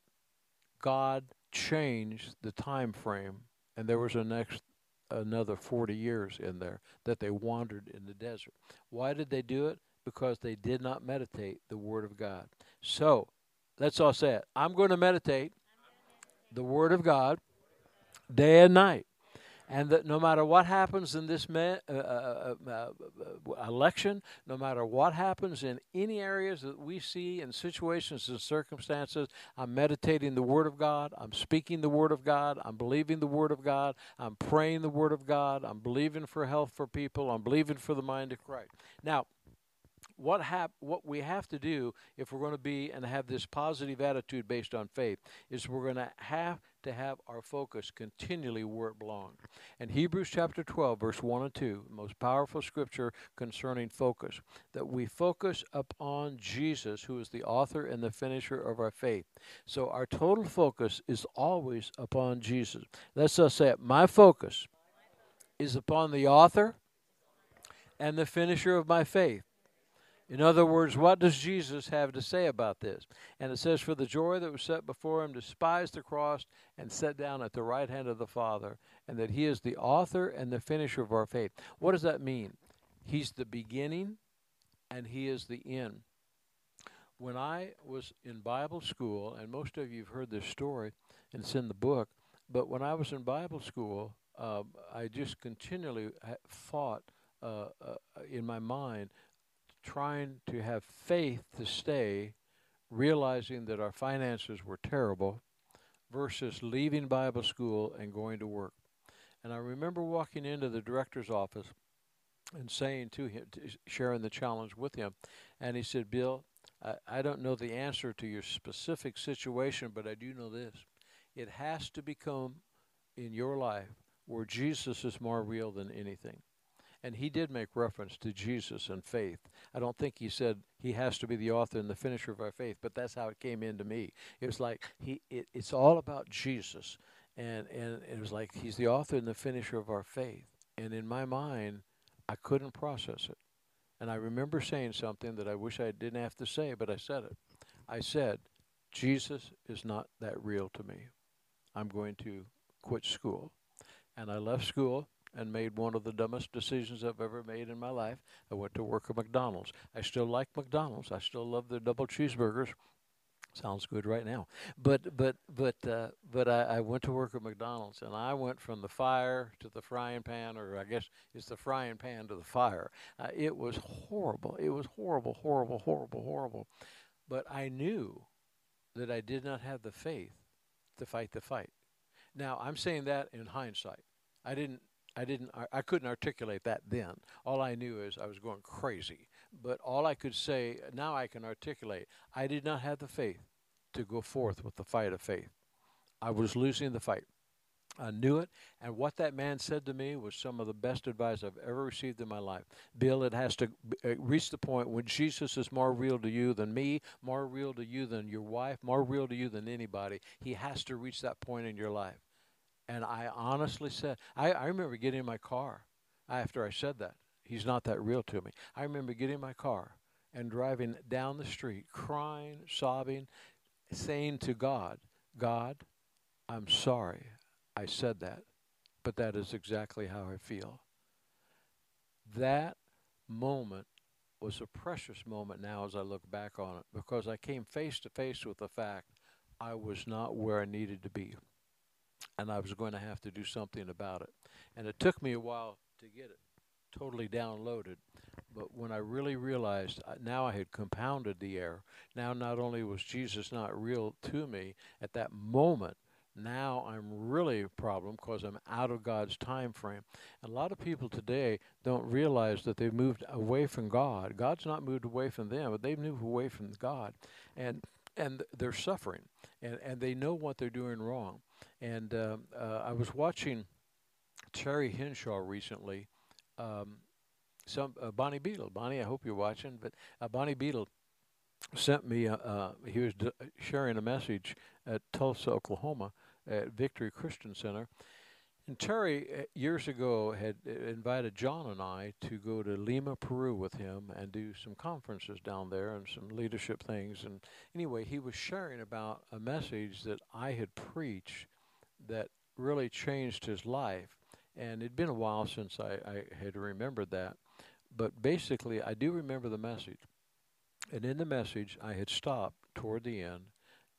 God changed the time frame, and there was another 40 years in there that they wandered in the desert. Why did they do it? Because they did not meditate the Word of God. So let's all say it. I'm going to meditate the Word of God day and night, and that no matter what happens in this election, no matter what happens in any areas that we see in situations and circumstances, I'm meditating the Word of God, I'm speaking the Word of God, I'm believing the Word of God, I'm praying the Word of God, I'm believing for health for people, I'm believing for the mind of Christ. Now, what we have to do if we're going to be and have this positive attitude based on faith is we're going to have our focus continually where it belongs. And Hebrews chapter 12, verse 1 and 2, the most powerful scripture concerning focus, that we focus upon Jesus, who is the author and the finisher of our faith. So our total focus is always upon Jesus. Let's just say it. My focus is upon the author and the finisher of my faith. In other words, what does Jesus have to say about this? And it says, for the joy that was set before him, despised the cross and sat down at the right hand of the Father, and that he is the author and the finisher of our faith. What does that mean? He's the beginning and he is the end. When I was in Bible school, and most of you have heard this story, and it's in the book, but when I was in Bible school, I just continually fought in my mind trying to have faith to stay, realizing that our finances were terrible, versus leaving Bible school and going to work. And I remember walking into the director's office and saying to him, sharing the challenge with him, and he said, Bill, I don't know the answer to your specific situation, but I do know this. It has to become in your life where Jesus is more real than anything. And he did make reference to Jesus and faith. I don't think he said he has to be the author and the finisher of our faith, but that's how it came into me. It was like it's all about Jesus, and it was like he's the author and the finisher of our faith. And in my mind, I couldn't process it. And I remember saying something that I wish I didn't have to say, but I said it. I said, Jesus is not that real to me. I'm going to quit school. And I left school and made one of the dumbest decisions I've ever made in my life. I went to work at McDonald's. I still like McDonald's. I still love their double cheeseburgers. Sounds good right now. But I went to work at McDonald's, and I went from the fire to the frying pan, or I guess it's the frying pan to the fire. It was horrible. It was horrible, horrible, horrible, horrible. But I knew that I did not have the faith to fight the fight. Now, I'm saying that in hindsight. I couldn't articulate that then. All I knew is I was going crazy. But all I could say, now I can articulate, I did not have the faith to go forth with the fight of faith. I was losing the fight. I knew it, and what that man said to me was some of the best advice I've ever received in my life. Bill, it has to reach the point when Jesus is more real to you than me, more real to you than your wife, more real to you than anybody. He has to reach that point in your life. And I honestly said, I remember getting in my car after I said that. He's not that real to me. I remember getting in my car and driving down the street, crying, sobbing, saying to God, God, I'm sorry I said that, but that is exactly how I feel. That moment was a precious moment now as I look back on it, because I came face to face with the fact I was not where I needed to be, and I was going to have to do something about it. And it took me a while to get it totally downloaded, but when I really realized, now I had compounded the error. Now not only was Jesus not real to me at that moment, now I'm really a problem because I'm out of God's time frame. And a lot of people today don't realize that they've moved away from God. God's not moved away from them, but they've moved away from God. And they're suffering, and they know what they're doing wrong. And I was watching Terry Henshaw recently. Bonnie Beadle. Bonnie, I hope you're watching. But Bonnie Beadle sent me, he was sharing a message at Tulsa, Oklahoma, at Victory Christian Center. And Terry, years ago, had invited John and I to go to Lima, Peru with him and do some conferences down there and some leadership things. And anyway, he was sharing about a message that I had preached that really changed his life. And it'd been a while since I had remembered that. But basically, I do remember the message. And in the message, I had stopped toward the end,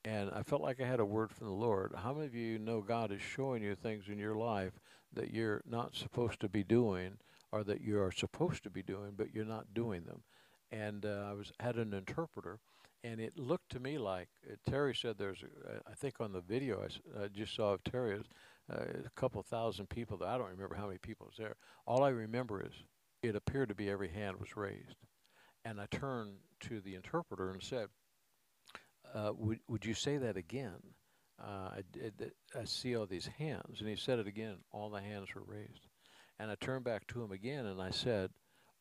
and I felt like I had a word from the Lord. How many of you know God is showing you things in your life that you're not supposed to be doing, or that you are supposed to be doing, but you're not doing them? And I had an interpreter, and it looked to me like, Terry said I think on the video I just saw of Terry, a couple thousand people. I don't remember how many people was there. All I remember is it appeared to be every hand was raised. And I turned to the interpreter and said, would you say that again? I see all these hands. And he said it again. All the hands were raised. And I turned back to him again, and I said,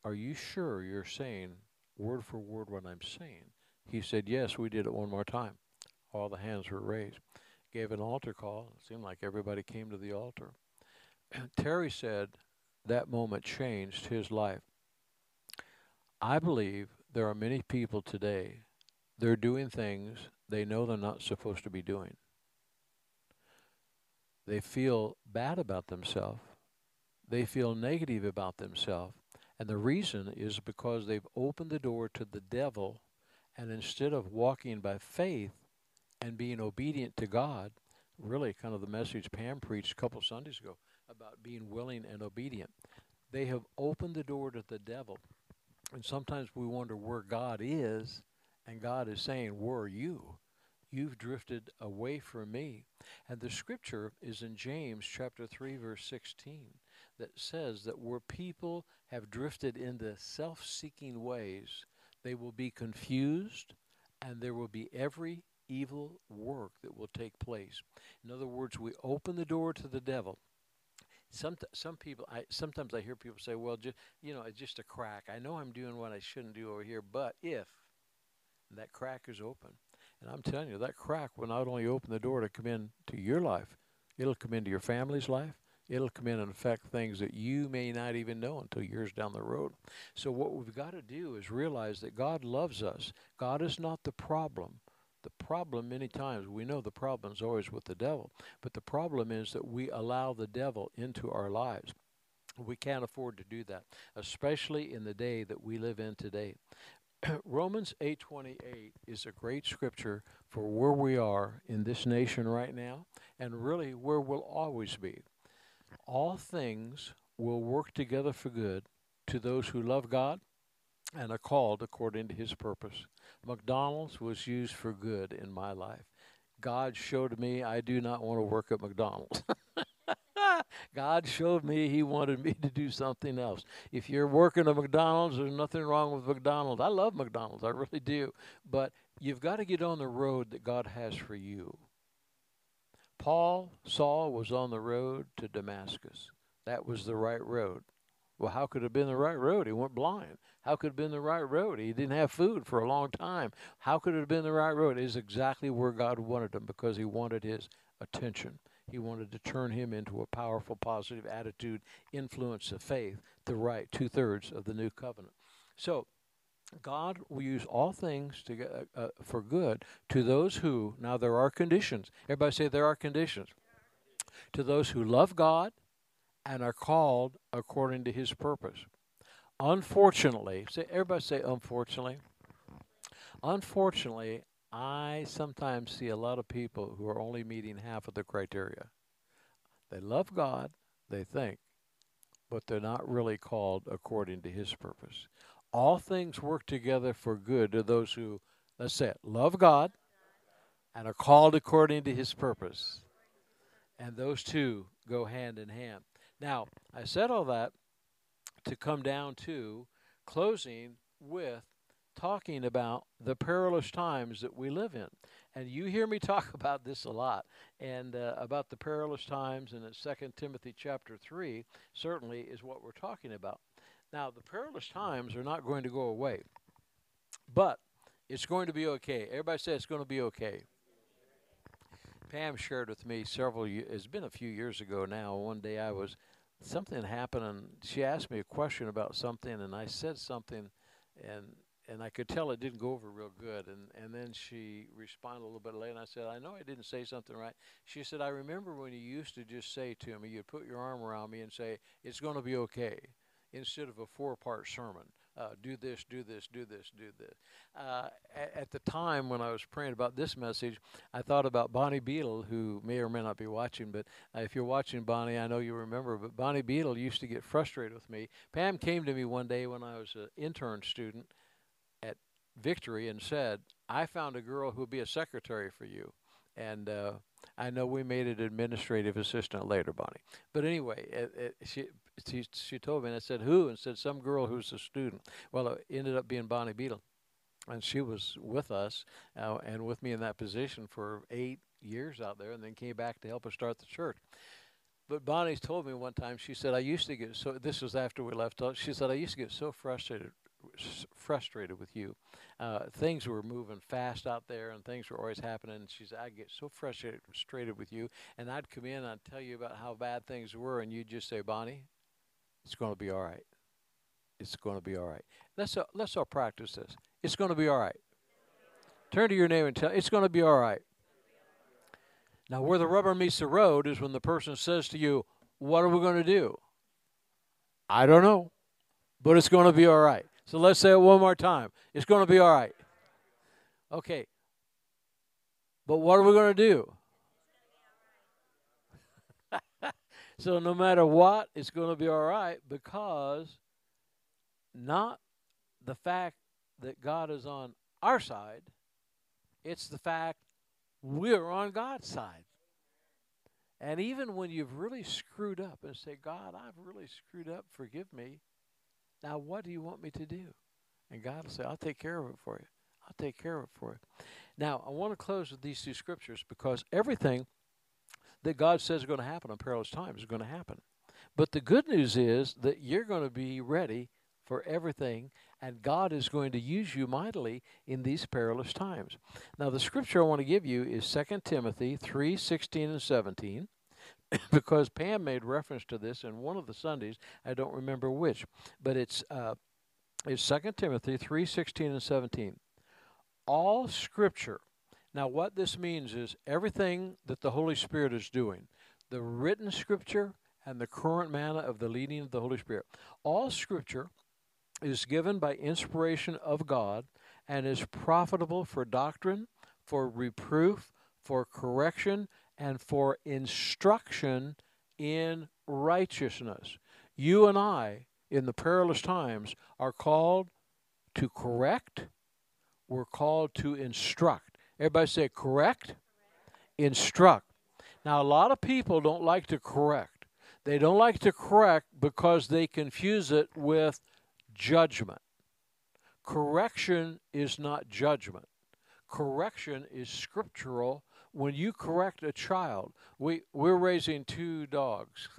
are you sure you're saying word for word what I'm saying? He said, yes, we did it one more time. All the hands were raised. Gave an altar call. It seemed like everybody came to the altar. Terry said that moment changed his life. I believe there are many people today, they're doing things they know they're not supposed to be doing. They feel bad about themselves. They feel negative about themselves. And the reason is because they've opened the door to the devil, and instead of walking by faith and being obedient to God, really kind of the message Pam preached a couple Sundays ago about being willing and obedient, they have opened the door to the devil. And sometimes we wonder where God is, and God is saying, where are you? You've drifted away from me. And the scripture is in James chapter 3, verse 16, that says that where people have drifted into self-seeking ways, they will be confused, and there will be every evil work that will take place. In other words, we open the door to the devil. Some people, sometimes I hear people say, well, it's just a crack. I know I'm doing what I shouldn't do over here, but if that crack is open. And I'm telling you, that crack will not only open the door to come into your life, it'll come into your family's life, it'll come in and affect things that you may not even know until years down the road. So what we've got to do is realize that God loves us. God is not the problem. The problem, many times, we know the problem is always with the devil, but the problem is that we allow the devil into our lives. We can't afford to do that, especially in the day that we live in today. Romans 8:28 is a great scripture for where we are in this nation right now, and really where we'll always be. All things will work together for good to those who love God and are called according to his purpose. McDonald's was used for good in my life. God showed me I do not want to work at McDonald's. God showed me he wanted me to do something else. If you're working at McDonald's, there's nothing wrong with McDonald's. I love McDonald's. I really do. But you've got to get on the road that God has for you. Saul was on the road to Damascus. That was the right road. Well, how could it have been the right road? He went blind. How could it have been the right road? He didn't have food for a long time. How could it have been the right road? It is exactly where God wanted him, because he wanted his attention. He wanted to turn him into a powerful, positive attitude, influence of faith, the right two-thirds of the new covenant. So God will use all things to, for good to those who, now there are conditions. Everybody say there are conditions. To those who love God and are called according to his purpose. Unfortunately, say, everybody say unfortunately. Unfortunately, I sometimes see a lot of people who are only meeting half of the criteria. They love God, they think, but they're not really called according to his purpose. All things work together for good to those who, let's say it, love God and are called according to his purpose. And those two go hand in hand. Now, I said all that to come down to closing with talking about the perilous times that we live in. And you hear me talk about this a lot, and about the perilous times, and in 2 Timothy chapter 3 certainly is what we're talking about. Now, the perilous times are not going to go away, but it's going to be okay. Everybody say it's going to be okay. Pam shared with me several years, it's been a few years ago now, one day I was, something happened, and she asked me a question about something, and I said something, and I could tell it didn't go over real good. And then she responded a little bit later, and I said, I know I didn't say something right. She said, I remember when you used to just say to me, you'd put your arm around me and say, it's going to be okay, instead of a four-part sermon. Do this, do this, do this, do this. At the time when I was praying about this message, I thought about Bonnie Beadle, who may or may not be watching, but if you're watching, Bonnie, I know you remember, but Bonnie Beadle used to get frustrated with me. Pam came to me one day when I was an intern student at Victory and said, I found a girl who will be a secretary for you. And I know we made it administrative assistant later, Bonnie. But anyway, she told me, and I said, who? And said, some girl who's a student. Well, it ended up being Bonnie Beadle. And she was with us and with me in that position for 8 years out there, and then came back to help us start the church. But Bonnie told me one time, she said, I used to get so, this was after we left, she said, I used to get so frustrated with you. Things were moving fast out there, and things were always happening. And she said, I get so frustrated with you, and I'd come in and I'd tell you about how bad things were, and you'd just say, Bonnie, it's going to be all right. It's going to be all right. Let's all practice this. It's going to be all right. Turn to your neighbor and tell, it's going to be all right. Now, where the rubber meets the road is when the person says to you, what are we going to do? I don't know, but it's going to be all right. So let's say it one more time. It's going to be all right. Okay. But what are we going to do? So no matter what, it's going to be all right, because not the fact that God is on our side, it's the fact we're on God's side. And even when you've really screwed up and say, God, I've really screwed up, forgive me. Now, what do you want me to do? And God will say, I'll take care of it for you. I'll take care of it for you. Now, I want to close with these two scriptures, because everything that God says is going to happen on perilous times is going to happen. But the good news is that you're going to be ready for everything, and God is going to use you mightily in these perilous times. Now, the scripture I want to give you is 2 Timothy 3:16 and 17. because Pam made reference to this in one of the Sundays. I don't remember which, but it's 2 Timothy 3:16 and 17. All Scripture. Now, what this means is everything that the Holy Spirit is doing, the written Scripture and the current manna of the leading of the Holy Spirit. All Scripture is given by inspiration of God and is profitable for doctrine, for reproof, for correction, and for instruction in righteousness. You and I, in the perilous times, are called to correct. We're called to instruct. Everybody say correct, instruct. Now, a lot of people don't like to correct. They don't like to correct because they confuse it with judgment. Correction is not judgment. Correction is scriptural. When you correct a child, we're raising two dogs.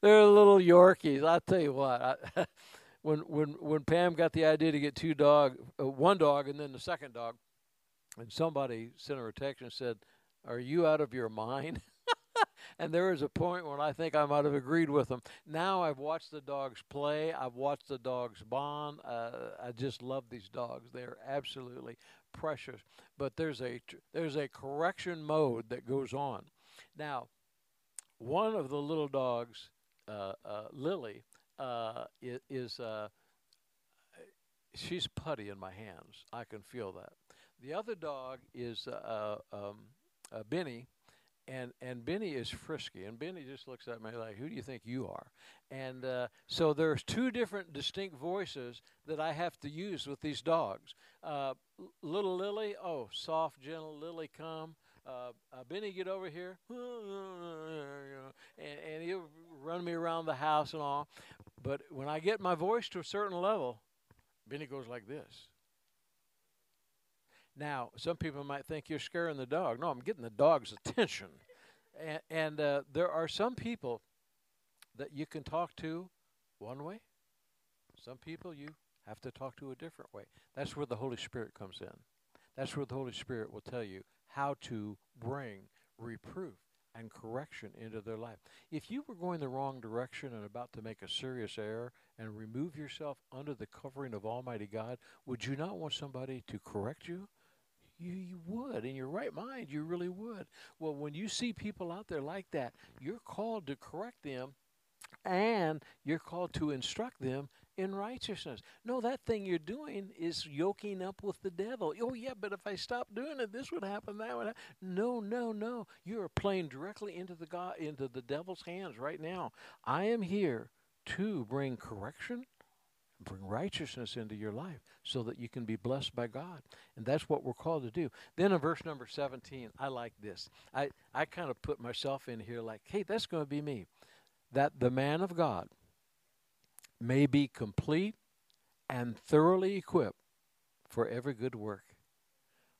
They're little Yorkies. I'll tell you what. When Pam got the idea to get one dog and then the second dog, and somebody sent her a text and said, "Are you out of your mind?" And there was a point when I think I might have agreed with them. Now I've watched the dogs play. I've watched the dogs bond. I just love these dogs. They are absolutely precious. But there's a correction mode that goes on. Now, one of the little dogs, Lily, she's putty in my hands. I can feel that. The other dog is Benny. And Benny is frisky, and Benny just looks at me like, "Who do you think you are?" And so there's two different distinct voices that I have to use with these dogs. Little Lily, oh, soft, gentle Lily, come. Benny, get over here. And he'll run me around the house and all. But when I get my voice to a certain level, Benny goes like this. Now, some people might think you're scaring the dog. No, I'm getting the dog's attention. And there are some people that you can talk to one way. Some people you have to talk to a different way. That's where the Holy Spirit comes in. That's where the Holy Spirit will tell you how to bring reproof and correction into their life. If you were going the wrong direction and about to make a serious error and remove yourself under the covering of Almighty God, would you not want somebody to correct you? You would. In your right mind, you really would. Well, when you see people out there like that, you're called to correct them, and you're called to instruct them in righteousness. No, that thing you're doing is yoking up with the devil. Oh, yeah, but if I stop doing it, this would happen, that would happen. No, no, no. You are playing directly into the devil's hands right now. I am here to bring correction, bring righteousness into your life so that you can be blessed by God. And that's what we're called to do. Then in verse number 17, I like this. I kind of put myself in here like, hey, that's going to be me. That the man of God may be complete and thoroughly equipped for every good work.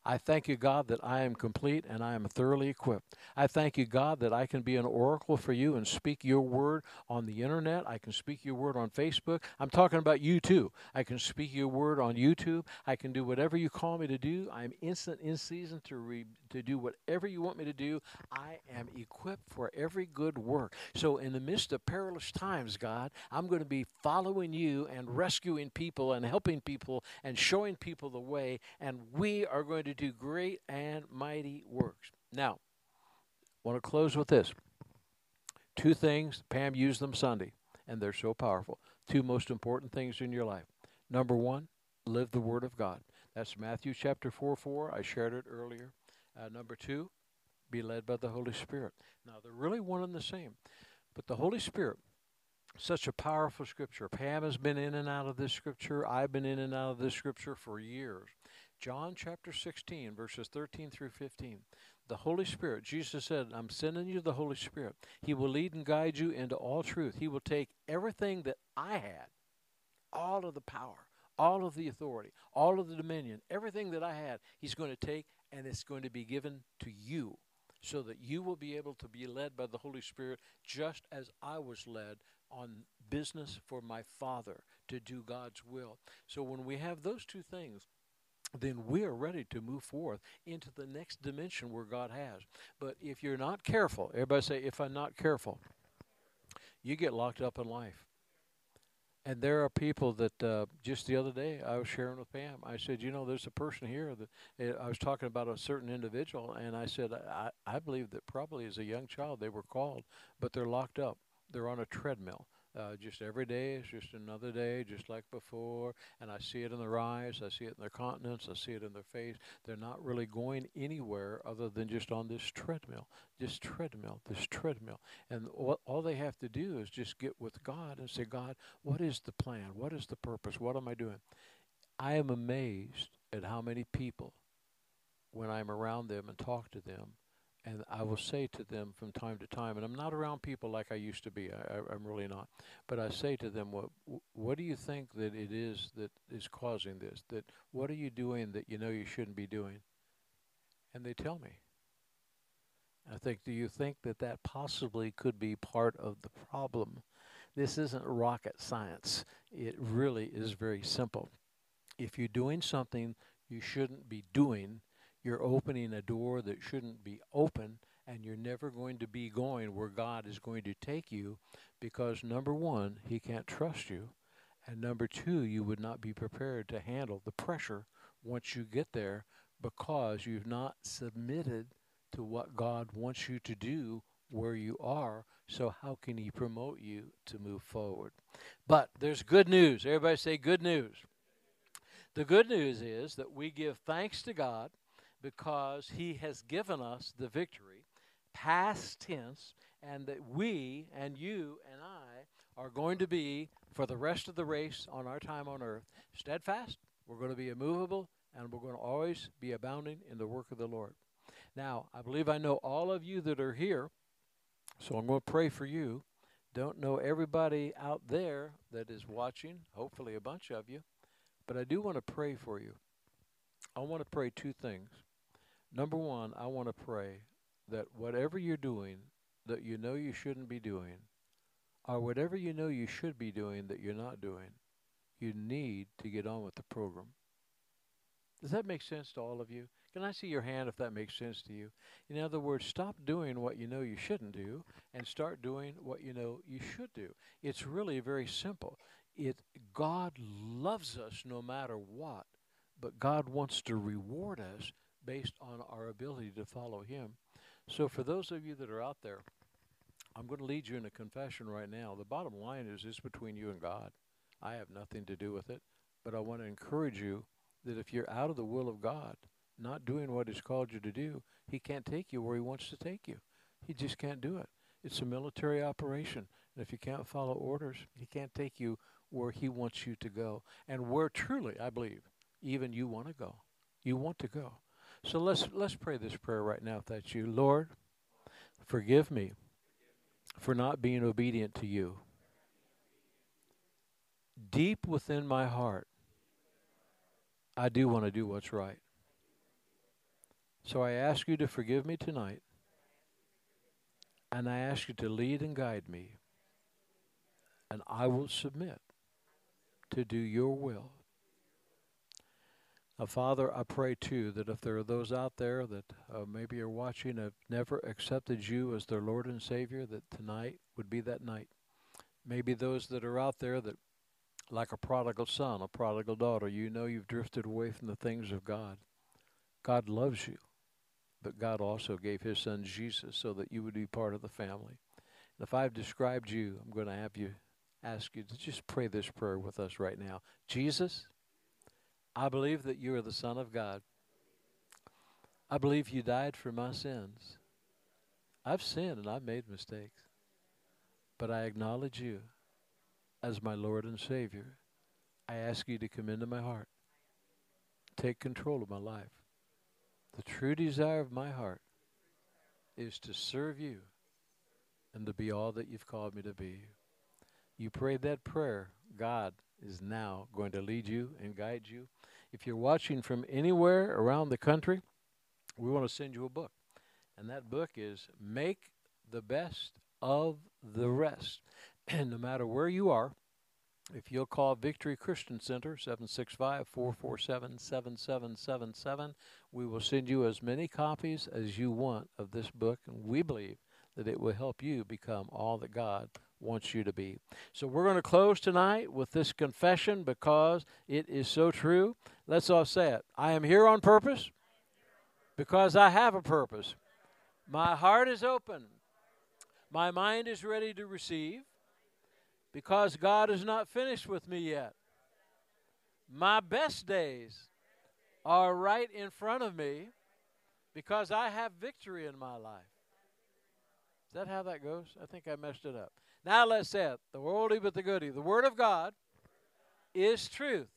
I thank you, God, that I am complete and I am thoroughly equipped. I thank you, God, that I can be an oracle for you and speak your word on the internet. I can speak your word on Facebook. I'm talking about you, too. I can speak your word on YouTube. I can do whatever you call me to do. I'm instant in season to do whatever you want me to do. I am equipped for every good work. So in the midst of perilous times, God, I'm going to be following you and rescuing people and helping people and showing people the way, and we are going to do great and mighty works. Now, I want to close with this. Two things, Pam used them Sunday, and they're so powerful. Two most important things in your life. Number one, live the Word of God. That's Matthew chapter 4:4. I shared it earlier. Number two, be led by the Holy Spirit. Now, they're really one and the same. But the Holy Spirit, such a powerful scripture. Pam has been in and out of this scripture. I've been in and out of this scripture for years. John chapter 16, verses 13 through 15. The Holy Spirit, Jesus said, I'm sending you the Holy Spirit. He will lead and guide you into all truth. He will take everything that I had, all of the power, all of the authority, all of the dominion, everything that I had, he's going to take, and it's going to be given to you so that you will be able to be led by the Holy Spirit just as I was led on business for my Father to do God's will. So when we have those two things, then we are ready to move forth into the next dimension where God has. But if you're not careful, everybody say, if I'm not careful, you get locked up in life. And there are people that just the other day I was sharing with Pam. I said, you know, there's a person here that I was talking about a certain individual, and I said, I believe that probably as a young child they were called, but they're locked up. They're on a treadmill. Just every day is just another day, just like before. And I see it in their eyes. I see it in their countenance. I see it in their face. They're not really going anywhere other than just on this treadmill, this treadmill, this treadmill. And all they have to do is just get with God and say, God, what is the plan? What is the purpose? What am I doing? I am amazed at how many people, when I'm around them and talk to them, and I will say to them from time to time, and I'm not around people like I used to be. I'm really not. But I say to them, what do you think that it is that is causing this? That what are you doing that you know you shouldn't be doing? And they tell me. I think, do you think that that possibly could be part of the problem? This isn't rocket science. It really is very simple. If you're doing something you shouldn't be doing, you're opening a door that shouldn't be open, and you're never going to be going where God is going to take you because, number one, he can't trust you, and number two, you would not be prepared to handle the pressure once you get there because you've not submitted to what God wants you to do where you are, so how can he promote you to move forward? But there's good news. Everybody say good news. The good news is that we give thanks to God because he has given us the victory, past tense, and that we and you and I are going to be, for the rest of the race on our time on earth, steadfast, we're going to be immovable, and we're going to always be abounding in the work of the Lord. Now, I believe I know all of you that are here, so I'm going to pray for you. Don't know everybody out there that is watching, hopefully a bunch of you, but I do want to pray for you. I want to pray two things. Number one, I want to pray that whatever you're doing that you know you shouldn't be doing, or whatever you know you should be doing that you're not doing, you need to get on with the program. Does that make sense to all of you? Can I see your hand if that makes sense to you? In other words, stop doing what you know you shouldn't do and start doing what you know you should do. It's really very simple. God loves us no matter what. But God wants to reward us based on our ability to follow him. So for those of you that are out there, I'm going to lead you in a confession right now. The bottom line is it's between you and God. I have nothing to do with it. But I want to encourage you that if you're out of the will of God, not doing what he's called you to do, he can't take you where he wants to take you. He just can't do it. It's a military operation. And if you can't follow orders, he can't take you where he wants you to go. And where truly, I believe, even you want to go. You want to go. So let's pray this prayer right now if that's you. Lord, forgive me for not being obedient to you. Deep within my heart, I do want to do what's right. So I ask you to forgive me tonight, and I ask you to lead and guide me, and I will submit to do your will. Father, I pray, too, that if there are those out there that maybe are watching have never accepted you as their Lord and Savior, that tonight would be that night. Maybe those that are out there that, like a prodigal son, a prodigal daughter, you know you've drifted away from the things of God. God loves you, but God also gave his son Jesus so that you would be part of the family. And if I've described you, I'm going to have you ask you to just pray this prayer with us right now. Jesus, I believe that you are the Son of God. I believe you died for my sins. I've sinned and I've made mistakes, but I acknowledge you as my Lord and Savior. I ask you to come into my heart, take control of my life. The true desire of my heart is to serve you and to be all that you've called me to be. You prayed that prayer, God is now going to lead you and guide you. If you're watching from anywhere around the country, we want to send you a book. And that book is Make the Best of the Rest. And no matter where you are, If you'll call Victory Christian Center, 765-447-7777, we will send you as many copies as you want of this book, and we believe that it will help you become all that God wants you to be. So we're going to close tonight with this confession because it is so true. Let's all say it. I am here on purpose because I have a purpose. My heart is open. My mind is ready to receive. Because God is not finished with me yet. My best days are right in front of me because I have victory in my life. Is that how that goes? I think I messed it up. Now let's say it, the oldie but the goodie. The Word of God is truth.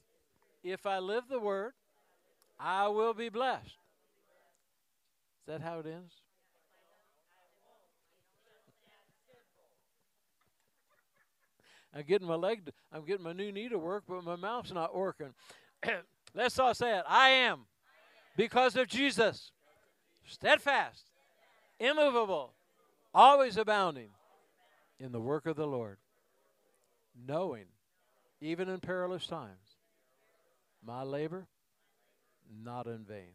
If I live the Word, I will be blessed. Is that how it ends? I'm getting my new knee to work, but my mouth's not working. Let's all say it. I am, because of Jesus, steadfast, immovable, always abounding in the work of the Lord, knowing, even in perilous times, my labor not in vain.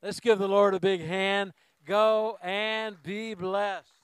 Let's give the Lord a big hand. Go and be blessed.